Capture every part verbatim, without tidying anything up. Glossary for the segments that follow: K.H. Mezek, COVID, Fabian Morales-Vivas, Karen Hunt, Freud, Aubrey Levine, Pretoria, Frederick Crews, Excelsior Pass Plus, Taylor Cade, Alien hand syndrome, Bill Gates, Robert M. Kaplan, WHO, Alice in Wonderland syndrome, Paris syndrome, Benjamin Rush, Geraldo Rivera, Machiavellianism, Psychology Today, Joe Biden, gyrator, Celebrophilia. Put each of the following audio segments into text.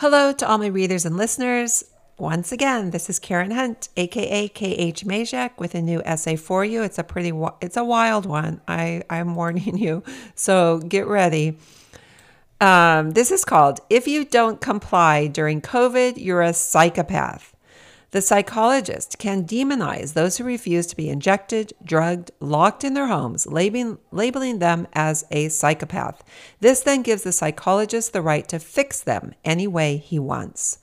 Hello to all my readers and listeners. Once again, this is Karen Hunt, aka K H. Mezek, with a new essay for you. It's a pretty, it's a wild one. I, I'm warning you, so get ready. Um, this is called, If You Don't Comply During COVID, You're a Psychopath. The psychologist can demonize those who refuse to be injected, drugged, locked in their homes, labeling, labeling them as a psychopath. This then gives the psychologist the right to fix them any way he wants.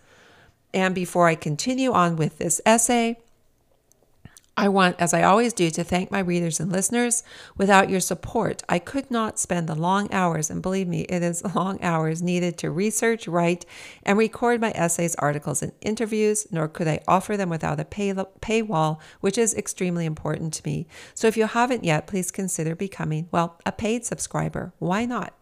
And before I continue on with this essay, I want, as I always do, to thank my readers and listeners. Without your support, I could not spend the long hours, and believe me, it is long hours needed to research, write, and record my essays, articles, and interviews, nor could I offer them without a pay, paywall, which is extremely important to me. So if you haven't yet, please consider becoming, well, a paid subscriber. Why not?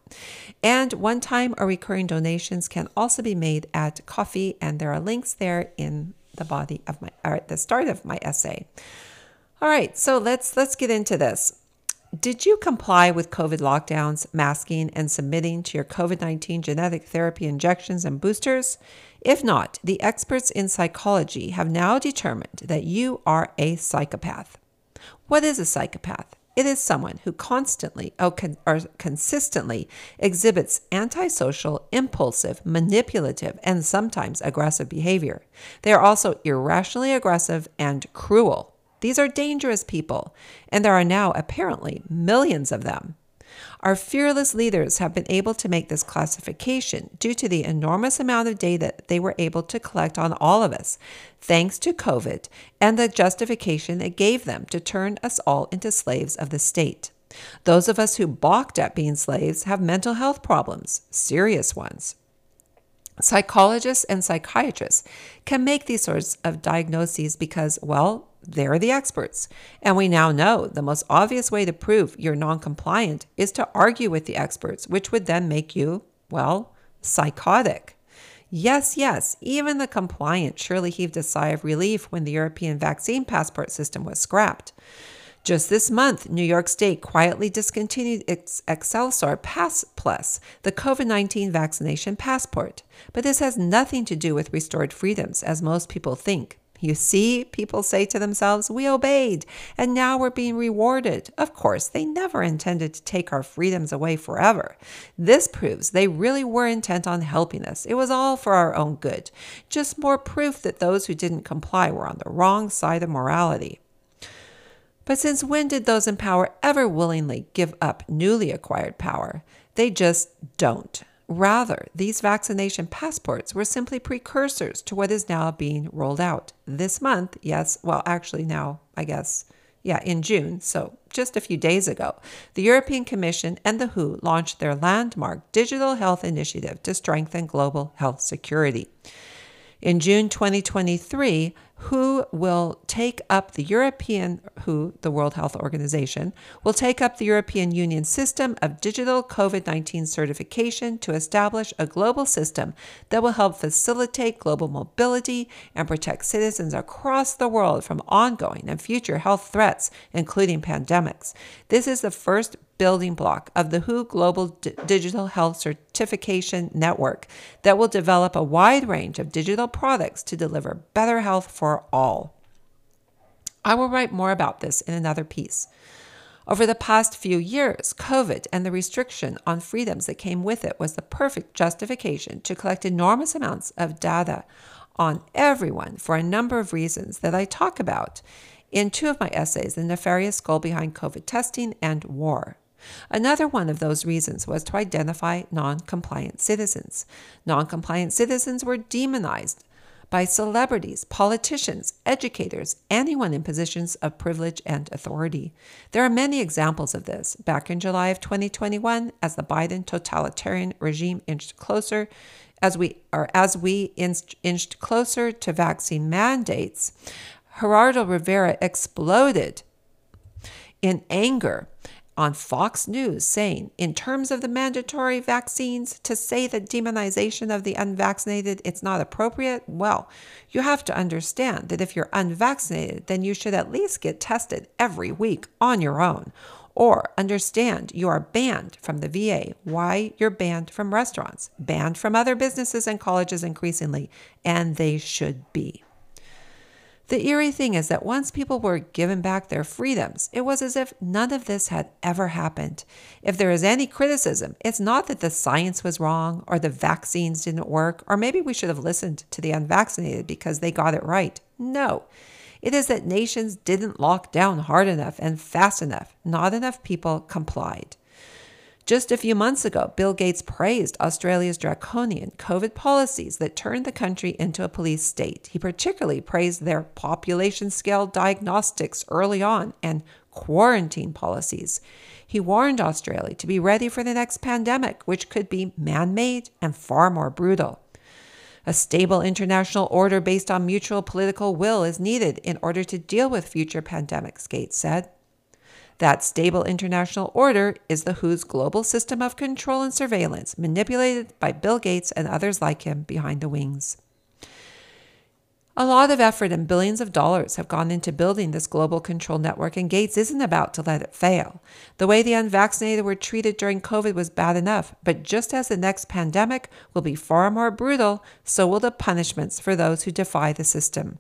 And one-time or recurring donations can also be made at Ko-fi, and there are links there in the body of my, or at the start of my essay. All right, so let's let's get into this. Did you comply with COVID lockdowns, masking, and submitting to your COVID nineteen genetic therapy injections and boosters? If not, the experts in psychology have now determined that you are a psychopath. What is a psychopath? It is someone who constantly or consistently exhibits antisocial, impulsive, manipulative, and sometimes aggressive behavior. They are also irrationally aggressive and cruel. These are dangerous people, and there are now apparently millions of them. Our fearless leaders have been able to make this classification due to the enormous amount of data they were able to collect on all of us, thanks to COVID and the justification it gave them to turn us all into slaves of the state. Those of us who balked at being slaves have mental health problems, serious ones. Psychologists and psychiatrists can make these sorts of diagnoses because, well, they're the experts. And we now know the most obvious way to prove you're non-compliant is to argue with the experts, which would then make you, well, psychotic. Yes, yes, even the compliant surely heaved a sigh of relief when the European vaccine passport system was scrapped. Just this month, New York State quietly discontinued its Excelsior Pass Plus, the COVID nineteen vaccination passport. But this has nothing to do with restored freedoms, as most people think. You see, people say to themselves, we obeyed, and now we're being rewarded. Of course, they never intended to take our freedoms away forever. This proves they really were intent on helping us. It was all for our own good. Just more proof that those who didn't comply were on the wrong side of morality. But since when did those in power ever willingly give up newly acquired power? They just don't. Rather, these vaccination passports were simply precursors to what is now being rolled out this month. Yes, well, actually now, I guess, yeah, in June. So just a few days ago, the European Commission and the W H O launched their landmark digital health initiative to strengthen global health security. In June twenty twenty-three, W H O will take up the European, W H O, the World Health Organization, will take up the European Union system of digital COVID nineteen certification to establish a global system that will help facilitate global mobility and protect citizens across the world from ongoing and future health threats, including pandemics. This is the first building block of the W H O Global D- Digital Health Certification Network that will develop a wide range of digital products to deliver better health for all. I will write more about this in another piece. Over the past few years, COVID and the restriction on freedoms that came with it was the perfect justification to collect enormous amounts of data on everyone for a number of reasons that I talk about in two of my essays, The Nefarious Goal Behind COVID Testing and War. Another one of those reasons was to identify non-compliant citizens. Non-compliant citizens were demonized by celebrities, politicians, educators, anyone in positions of privilege and authority. There are many examples of this. Back in July of twenty twenty-one, as the Biden totalitarian regime inched closer, as we, or as we inched, inched closer to vaccine mandates, Geraldo Rivera exploded in anger on Fox News, saying, in terms of the mandatory vaccines, to say the demonization of the unvaccinated, it's not appropriate. Well, you have to understand that if you're unvaccinated, then you should at least get tested every week on your own, Or understand you are banned from the V A. Why? You're banned from restaurants, banned from other businesses and colleges increasingly, and they should be. The eerie thing is that once people were given back their freedoms, it was as if none of this had ever happened. If there is any criticism, it's not that the science was wrong or the vaccines didn't work, or maybe we should have listened to the unvaccinated because they got it right. No, it is that nations didn't lock down hard enough and fast enough. Not enough people complied. Just a few months ago, Bill Gates praised Australia's draconian COVID policies that turned the country into a police state. He particularly praised their population-scale diagnostics early on and quarantine policies. He warned Australia to be ready for the next pandemic, which could be man-made and far more brutal. A stable international order based on mutual political will is needed in order to deal with future pandemics, Gates said. That stable international order is the W H O's global system of control and surveillance, manipulated by Bill Gates and others like him behind the wings. A lot of effort and billions of dollars have gone into building this global control network, and Gates isn't about to let it fail. The way the unvaccinated were treated during COVID was bad enough, but just as the next pandemic will be far more brutal, so will the punishments for those who defy the system.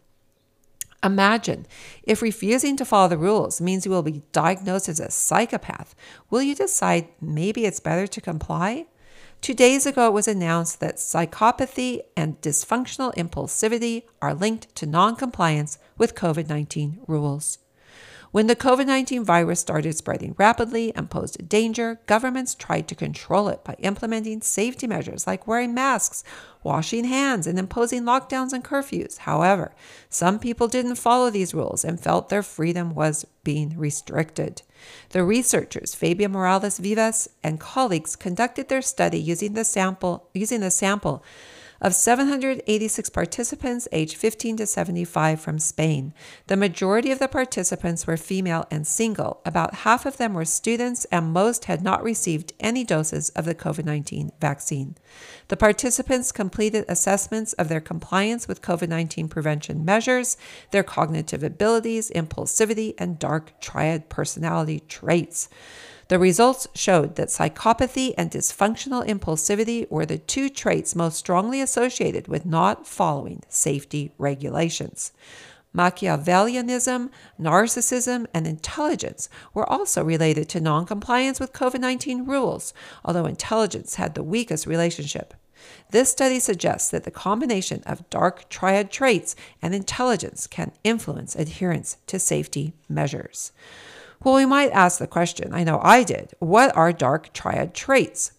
Imagine if refusing to follow the rules means you will be diagnosed as a psychopath. Will you decide maybe it's better to comply? Two days ago, it was announced that psychopathy and dysfunctional impulsivity are linked to noncompliance with COVID nineteen rules. When the COVID nineteen virus started spreading rapidly and posed a danger, governments tried to control it by implementing safety measures like wearing masks, washing hands, and imposing lockdowns and curfews. However, some people didn't follow these rules and felt their freedom was being restricted. The researchers Fabian Morales-Vivas and colleagues conducted their study using the sample, using the sample of seven hundred eighty-six participants aged fifteen to seventy-five from Spain. The majority of the participants were female and single. About half of them were students, and most had not received any doses of the COVID nineteen vaccine. The participants completed assessments of their compliance with COVID nineteen prevention measures, their cognitive abilities, impulsivity, and dark triad personality traits. The results showed that psychopathy and dysfunctional impulsivity were the two traits most strongly associated with not following safety regulations. Machiavellianism, narcissism, and intelligence were also related to noncompliance with COVID nineteen rules, although intelligence had the weakest relationship. This study suggests that the combination of dark triad traits and intelligence can influence adherence to safety measures. Well, we might ask the question, I know I did, what are dark triad traits?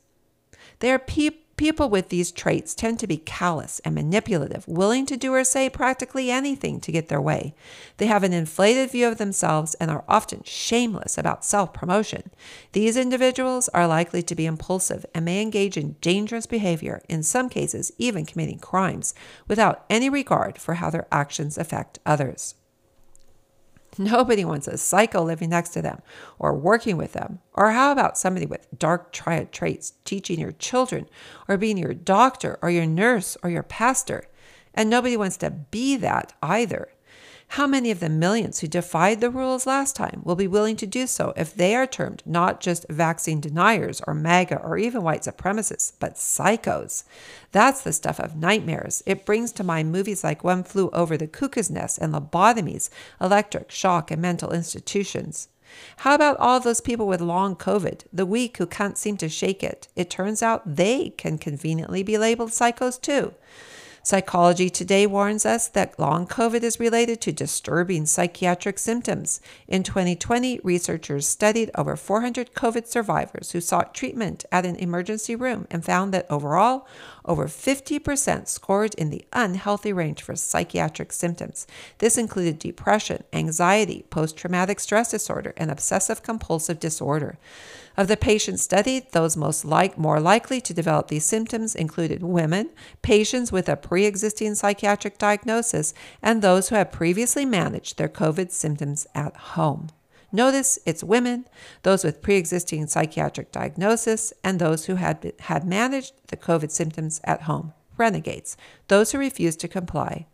They are pe- people with these traits tend to be callous and manipulative, willing to do or say practically anything to get their way. They have an inflated view of themselves and are often shameless about self-promotion. These individuals are likely to be impulsive and may engage in dangerous behavior, in some cases even committing crimes, without any regard for how their actions affect others. Nobody wants a psycho living next to them or working with them. Or how about somebody with dark triad traits teaching your children or being your doctor or your nurse or your pastor? And nobody wants to be that either. How many of the millions who defied the rules last time will be willing to do so if they are termed not just vaccine deniers or MAGA or even white supremacists, but psychos? That's the stuff of nightmares. It brings to mind movies like One Flew Over the Cuckoo's Nest and lobotomies, electric shock, and mental institutions. How about all those people with long COVID, the weak who can't seem to shake it? It turns out they can conveniently be labeled psychos too. Psychology Today warns us that long COVID is related to disturbing psychiatric symptoms. In twenty twenty, researchers studied over four hundred COVID survivors who sought treatment at an emergency room and found that overall, over fifty percent scored in the unhealthy range for psychiatric symptoms. This included depression, anxiety, post-traumatic stress disorder, and obsessive-compulsive disorder. Of the patients studied, those most like, more likely to develop these symptoms included women, patients with a pre-existing psychiatric diagnosis, and those who had previously managed their COVID symptoms at home. Notice it's women, those with pre-existing psychiatric diagnosis, and those who had, had managed the COVID symptoms at home. Renegades, those who refused to comply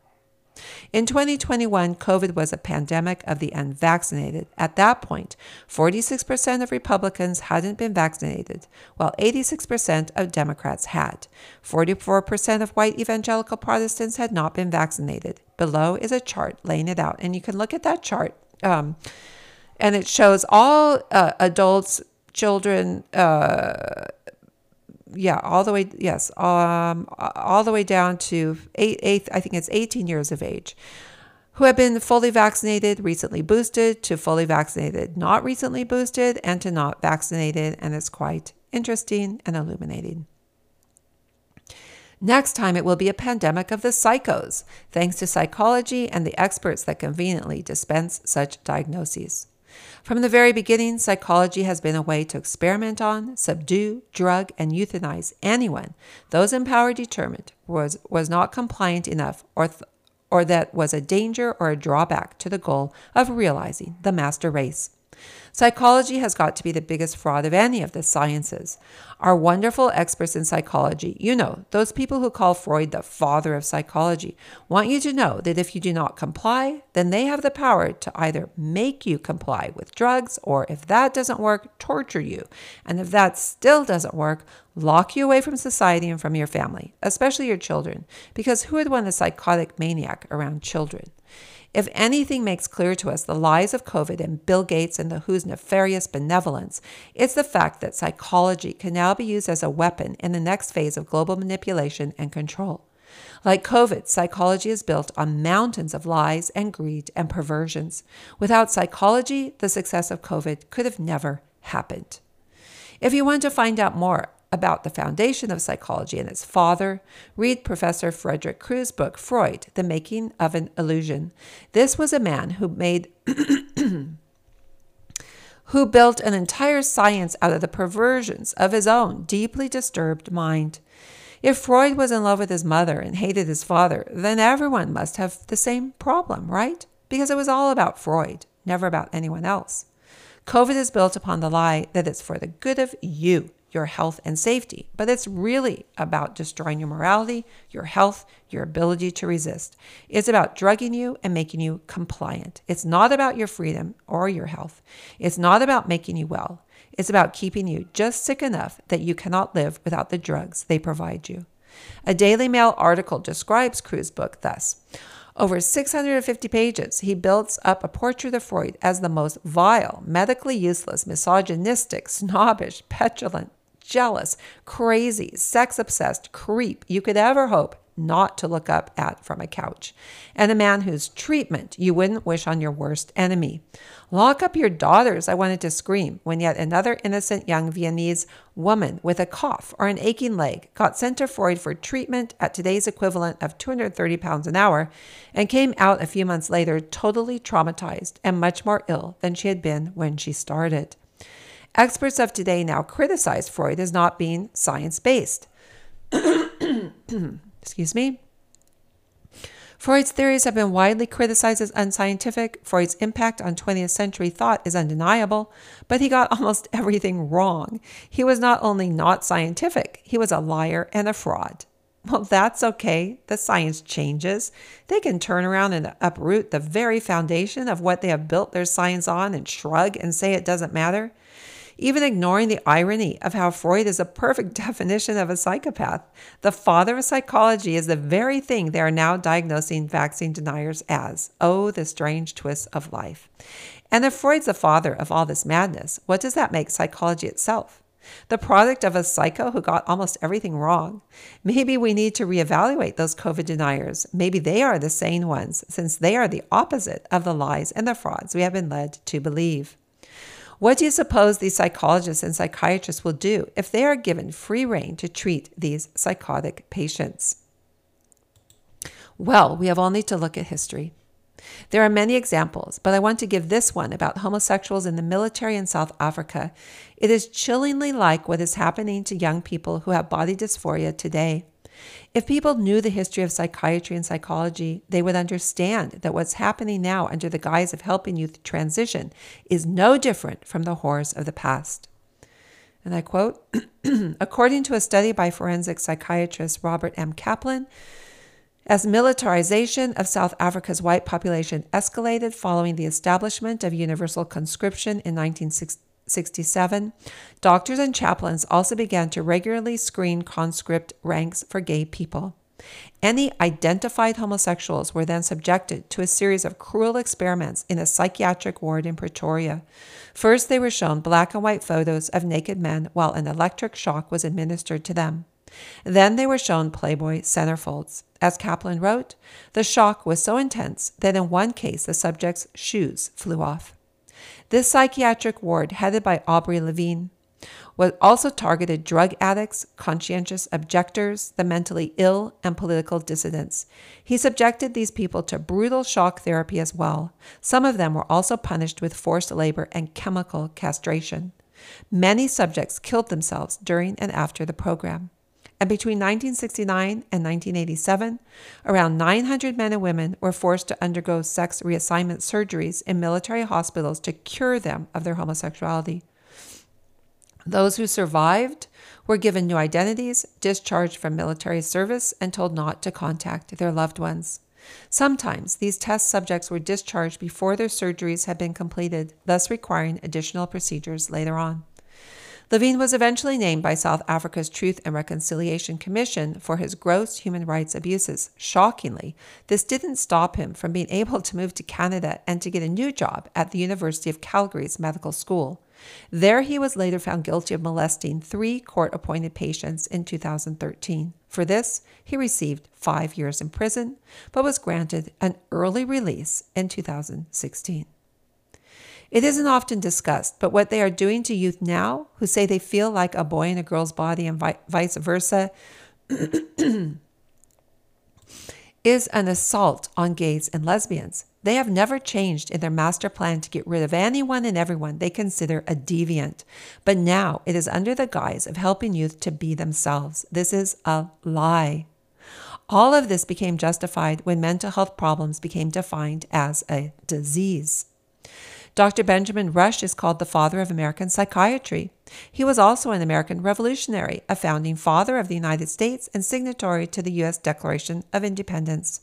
In twenty twenty-one, COVID was a pandemic of the unvaccinated. At that point, forty-six percent of Republicans hadn't been vaccinated, while eighty-six percent of Democrats had. forty-four percent of white evangelical Protestants had not been vaccinated. Below is a chart laying it out, and you can look at that chart, um, and it shows all uh, adults, children, uh, yeah, all the way, yes, um, all the way down to eight, eight, I think it's eighteen years of age, who have been fully vaccinated, recently boosted, to fully vaccinated, not recently boosted, and to not vaccinated. And it's quite interesting and illuminating. Next time, it will be a pandemic of the psychos, thanks to psychology and the experts that conveniently dispense such diagnoses. From the very beginning, psychology has been a way to experiment on, subdue, drug, and euthanize anyone those in power determined was, was not compliant enough or, th- or that was a danger or a drawback to the goal of realizing the master race. Psychology has got to be the biggest fraud of any of the sciences. Our wonderful experts in psychology, you know, those people who call Freud the father of psychology, want you to know that if you do not comply, then they have the power to either make you comply with drugs or, if that doesn't work, torture you. And if that still doesn't work, lock you away from society and from your family, especially your children, because who would want a psychotic maniac around children? If anything makes clear to us the lies of COVID and Bill Gates and the W H O's nefarious benevolence, it's the fact that psychology can now be used as a weapon in the next phase of global manipulation and control. Like COVID, psychology is built on mountains of lies and greed and perversions. Without psychology, the success of COVID could have never happened. If you want to find out more about the foundation of psychology and its father, read Professor Frederick Crews' book, Freud, The Making of an Illusion. This was a man who made, who built an entire science out of the perversions of his own deeply disturbed mind. If Freud was in love with his mother and hated his father, then everyone must have the same problem, right? Because it was all about Freud, never about anyone else. COVID is built upon the lie that it's for the good of you, your health and safety, but it's really about destroying your morality, your health, your ability to resist. It's about drugging you and making you compliant. It's not about your freedom or your health. It's not about making you well. It's about keeping you just sick enough that you cannot live without the drugs they provide you. A Daily Mail article describes Crews' book thus. Over six hundred fifty pages, he builds up a portrait of Freud as the most vile, medically useless, misogynistic, snobbish, petulant, jealous, crazy, sex-obsessed creep you could ever hope not to look up at from a couch, and a man whose treatment you wouldn't wish on your worst enemy. Lock up your daughters, I wanted to scream, when yet another innocent young Viennese woman with a cough or an aching leg got sent to Freud for treatment at today's equivalent of two hundred thirty pounds an hour and came out a few months later totally traumatized and much more ill than she had been when she started. Experts of today now criticize Freud as not being science-based. Excuse me. Freud's theories have been widely criticized as unscientific. Freud's impact on twentieth century thought is undeniable, but he got almost everything wrong. He was not only not scientific, he was a liar and a fraud. Well, that's okay. The science changes. They can turn around and uproot the very foundation of what they have built their science on and shrug and say it doesn't matter. Even ignoring the irony of how Freud is a perfect definition of a psychopath, the father of psychology is the very thing they are now diagnosing vaccine deniers as. Oh, the strange twists of life. And if Freud's the father of all this madness, what does that make psychology itself? The product of a psycho who got almost everything wrong. Maybe we need to reevaluate those COVID deniers. Maybe they are the sane ones, since they are the opposite of the lies and the frauds we have been led to believe. What do you suppose these psychologists and psychiatrists will do if they are given free rein to treat these psychotic patients? Well, we have only to look at history. There are many examples, but I want to give this one about homosexuals in the military in South Africa. It is chillingly like what is happening to young people who have body dysphoria today. If people knew the history of psychiatry and psychology, they would understand that what's happening now under the guise of helping youth transition is no different from the horrors of the past. And I quote, according to a study by forensic psychiatrist Robert M. Kaplan, As militarization of South Africa's white population escalated following the establishment of universal conscription in nineteen sixty-seven, doctors and chaplains also began to regularly screen conscript ranks for gay people. Any identified homosexuals were then subjected to a series of cruel experiments in a psychiatric ward in Pretoria. First, they were shown black and white photos of naked men while an electric shock was administered to them. Then they were shown Playboy centerfolds. As Kaplan wrote, the shock was so intense that in one case the subject's shoes flew off. This psychiatric ward, headed by Aubrey Levine, was also targeted drug addicts, conscientious objectors, the mentally ill, and political dissidents. He subjected these people to brutal shock therapy as well. Some of them were also punished with forced labor and chemical castration. Many subjects killed themselves during and after the program. And between nineteen sixty-nine and nineteen eighty-seven, around nine hundred men and women were forced to undergo sex reassignment surgeries in military hospitals to cure them of their homosexuality. Those who survived were given new identities, discharged from military service, and told not to contact their loved ones. Sometimes these test subjects were discharged before their surgeries had been completed, thus requiring additional procedures later on. Levine was eventually named by South Africa's Truth and Reconciliation Commission for his gross human rights abuses. Shockingly, this didn't stop him from being able to move to Canada and to get a new job at the University of Calgary's medical school. There he was later found guilty of molesting three court-appointed patients in two thousand thirteen. For this, he received five years in prison, but was granted an early release in two thousand sixteen. It isn't often discussed, but what they are doing to youth now, who say they feel like a boy in a girl's body and vi- vice versa, is an assault on gays and lesbians. They have never changed in their master plan to get rid of anyone and everyone they consider a deviant. But now it is under the guise of helping youth to be themselves. This is a lie. All of this became justified when mental health problems became defined as a disease. Doctor Benjamin Rush is called the father of American psychiatry. He was also an American revolutionary, a founding father of the United States and signatory to the U S Declaration of Independence.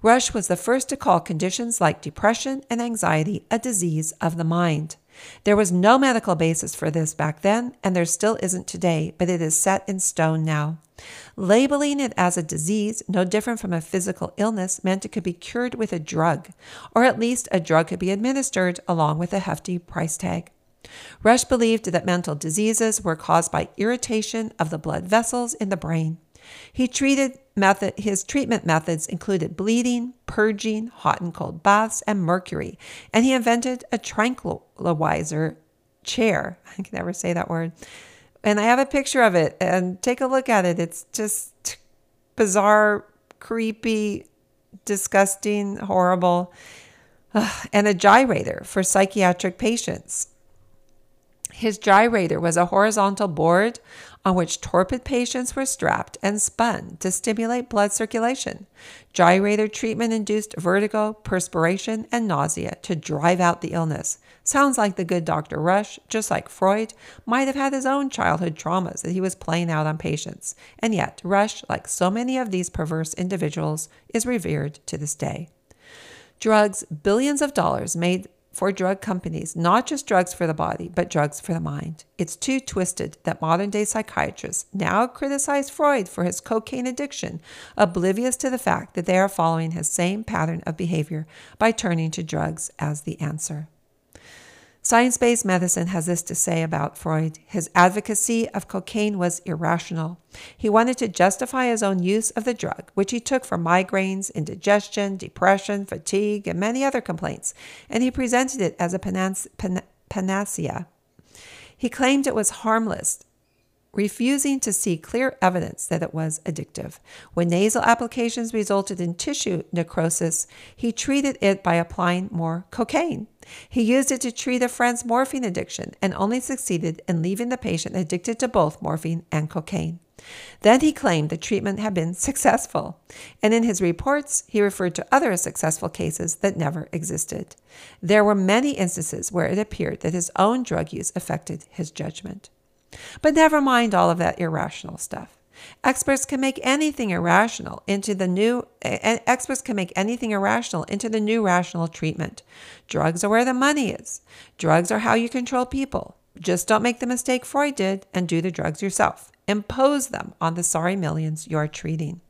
Rush was the first to call conditions like depression and anxiety a disease of the mind. There was no medical basis for this back then, and there still isn't today, but it is set in stone now. Labeling it as a disease, no different from a physical illness, meant it could be cured with a drug, or at least a drug could be administered along with a hefty price tag. Rush believed that mental diseases were caused by irritation of the blood vessels in the brain. He treated method, his treatment methods included bleeding, purging, hot and cold baths, and mercury, and he invented a tranquilizer chair. I can never say that word. And I have a picture of it, and take a look at it. It's just bizarre, creepy, disgusting, horrible, Ugh, and a gyrator for psychiatric patients. His gyrator was a horizontal board on which torpid patients were strapped and spun to stimulate blood circulation. Gyrator treatment induced vertigo, perspiration, and nausea to drive out the illness. Sounds like the good Doctor Rush, just like Freud, might have had his own childhood traumas that he was playing out on patients. And yet, Rush, like so many of these perverse individuals, is revered to this day. Drugs, billions of dollars made for drug companies, not just drugs for the body, but drugs for the mind. It's too twisted that modern-day psychiatrists now criticize Freud for his cocaine addiction, oblivious to the fact that they are following his same pattern of behavior by turning to drugs as the answer. Science-based medicine has this to say about Freud. His advocacy of cocaine was irrational. He wanted to justify his own use of the drug, which he took for migraines, indigestion, depression, fatigue, and many other complaints, and he presented it as a panace- pan- panacea. He claimed it was harmless, refusing to see clear evidence that it was addictive. When nasal applications resulted in tissue necrosis, he treated it by applying more cocaine. He used it to treat a friend's morphine addiction and only succeeded in leaving the patient addicted to both morphine and cocaine. Then he claimed the treatment had been successful, and in his reports, he referred to other successful cases that never existed. There were many instances where it appeared that his own drug use affected his judgment. But never mind all of that irrational stuff. Experts can make anything irrational into the new experts can make anything irrational into the new rational treatment. Drugs are where the money is. Drugs are how you control people. Just don't make the mistake Freud did and do the drugs yourself. Impose them on the sorry millions you're treating.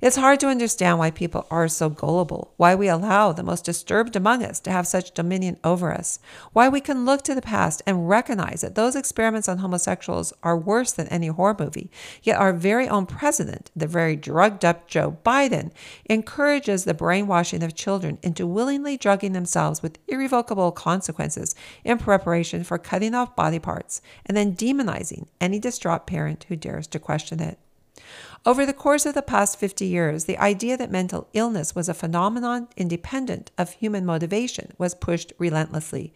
It's hard to understand why people are so gullible, why we allow the most disturbed among us to have such dominion over us, why we can look to the past and recognize that those experiments on homosexuals are worse than any horror movie, yet our very own president, the very drugged-up Joe Biden, encourages the brainwashing of children into willingly drugging themselves with irrevocable consequences in preparation for cutting off body parts and then demonizing any distraught parent who dares to question it. Over the course of the past fifty years, the idea that mental illness was a phenomenon independent of human motivation was pushed relentlessly.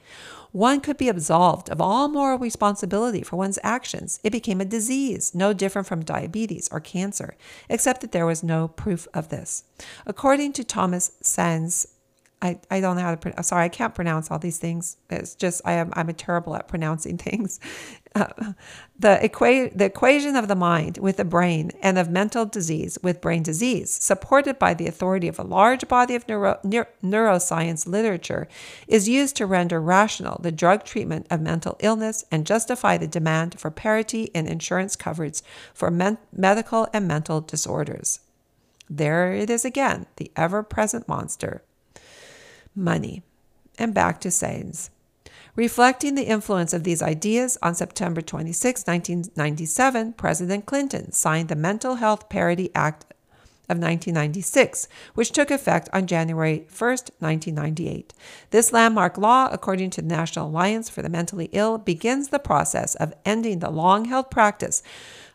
One could be absolved of all moral responsibility for one's actions. It became a disease, no different from diabetes or cancer, except that there was no proof of this. According to Thomas Sand's I, I don't know how to pronounce, sorry, I can't pronounce all these things. It's just, I am, I'm a terrible at pronouncing things. Uh, the, equa- the equation of the mind with the brain and of mental disease with brain disease, supported by the authority of a large body of neuro- neuro- neuroscience literature, is used to render rational the drug treatment of mental illness and justify the demand for parity in insurance coverage for men- medical and mental disorders. There it is again, the ever-present monster. Money. And back to Sayles. Reflecting the influence of these ideas, on September twenty-sixth, nineteen ninety-seven, President Clinton signed the Mental Health Parity Act of nineteen ninety-six, which took effect on January first, nineteen ninety-eight. This landmark law, according to the National Alliance for the Mentally Ill, begins the process of ending the long-held practice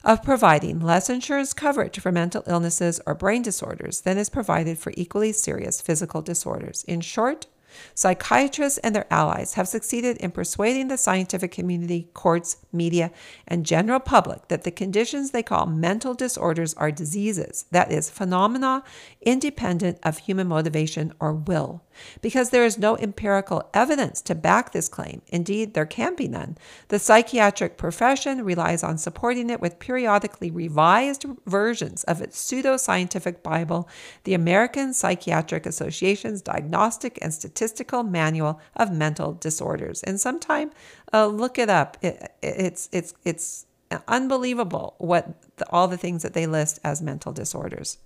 of providing less insurance coverage for mental illnesses or brain disorders than is provided for equally serious physical disorders. In short, psychiatrists and their allies have succeeded in persuading the scientific community, courts, media, and general public that the conditions they call mental disorders are diseases, that is, phenomena independent of human motivation or will. Because there is no empirical evidence to back this claim, indeed there can be none, the psychiatric profession relies on supporting it with periodically revised versions of its pseudo-scientific Bible, the American Psychiatric Association's Diagnostic and Statistical Manual of Mental Disorders. And sometime, uh, look it up. It, it's it's it's unbelievable what the, all the things that they list as mental disorders.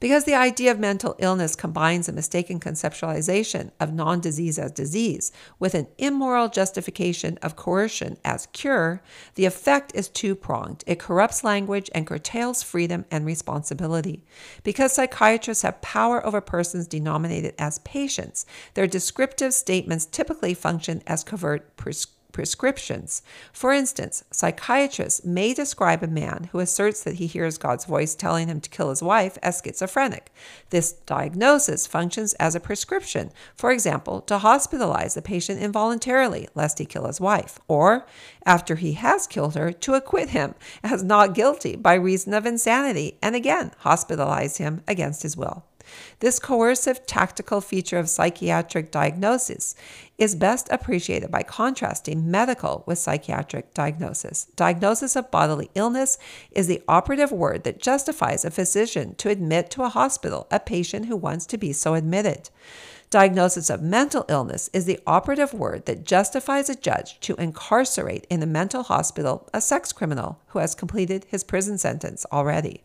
Because the idea of mental illness combines a mistaken conceptualization of non-disease as disease with an immoral justification of coercion as cure, the effect is two-pronged. It corrupts language and curtails freedom and responsibility. Because psychiatrists have power over persons denominated as patients, their descriptive statements typically function as covert prescriptions. prescriptions. For instance, psychiatrists may describe a man who asserts that he hears God's voice telling him to kill his wife as schizophrenic. This diagnosis functions as a prescription, for example, to hospitalize the patient involuntarily lest he kill his wife, or, after he has killed her, to acquit him as not guilty by reason of insanity and again hospitalize him against his will. This coercive tactical feature of psychiatric diagnosis is best appreciated by contrasting medical with psychiatric diagnosis. Diagnosis of bodily illness is the operative word that justifies a physician to admit to a hospital a patient who wants to be so admitted. Diagnosis of mental illness is the operative word that justifies a judge to incarcerate in a mental hospital a sex criminal who has completed his prison sentence already.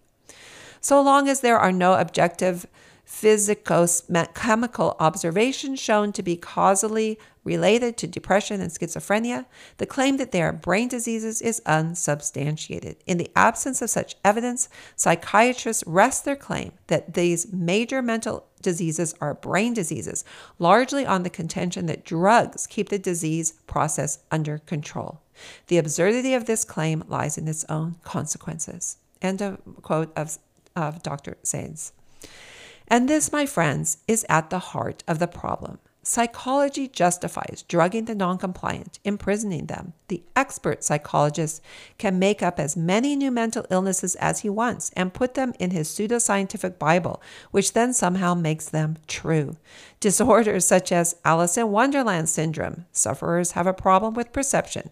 So long as there are no objective physicochemical observations shown to be causally related to depression and schizophrenia, the claim that they are brain diseases is unsubstantiated. In the absence of such evidence, psychiatrists rest their claim that these major mental diseases are brain diseases, largely on the contention that drugs keep the disease process under control. The absurdity of this claim lies in its own consequences. End of quote of, of Doctor Sayles. And this, my friends, is at the heart of the problem. Psychology justifies drugging the noncompliant, imprisoning them. The expert psychologist can make up as many new mental illnesses as he wants and put them in his pseudoscientific Bible, which then somehow makes them true. Disorders such as Alice in Wonderland syndrome. Sufferers have a problem with perception,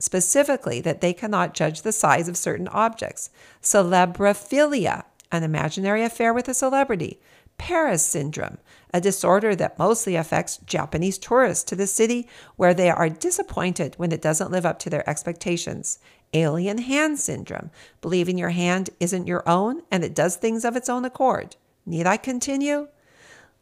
specifically that they cannot judge the size of certain objects. Celebrophilia, an imaginary affair with a celebrity. Paris syndrome, a disorder that mostly affects Japanese tourists to the city where they are disappointed when it doesn't live up to their expectations. Alien hand syndrome, believing your hand isn't your own and it does things of its own accord. Need I continue?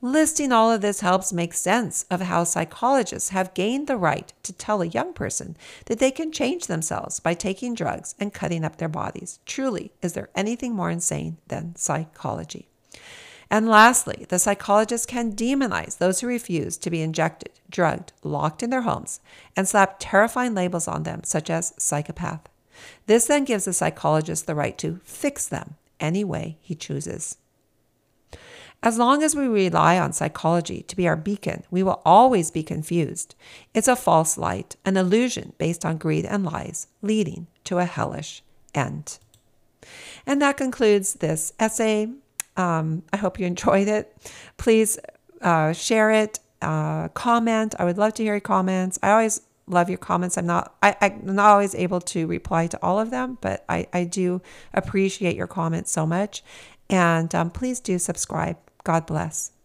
Listing all of this helps make sense of how psychologists have gained the right to tell a young person that they can change themselves by taking drugs and cutting up their bodies. Truly, is there anything more insane than psychology? And lastly, the psychologists can demonize those who refuse to be injected, drugged, locked in their homes, and slap terrifying labels on them, such as psychopath. This then gives the psychologist the right to fix them any way he chooses. As long as we rely on psychology to be our beacon, we will always be confused. It's a false light, an illusion based on greed and lies, leading to a hellish end. And that concludes this essay. Um, I hope you enjoyed it. Please uh, share it, uh, comment. I would love to hear your comments. I always love your comments. I'm not, I, I'm not always able to reply to all of them, but I, I do appreciate your comments so much. And um, please do subscribe. God bless.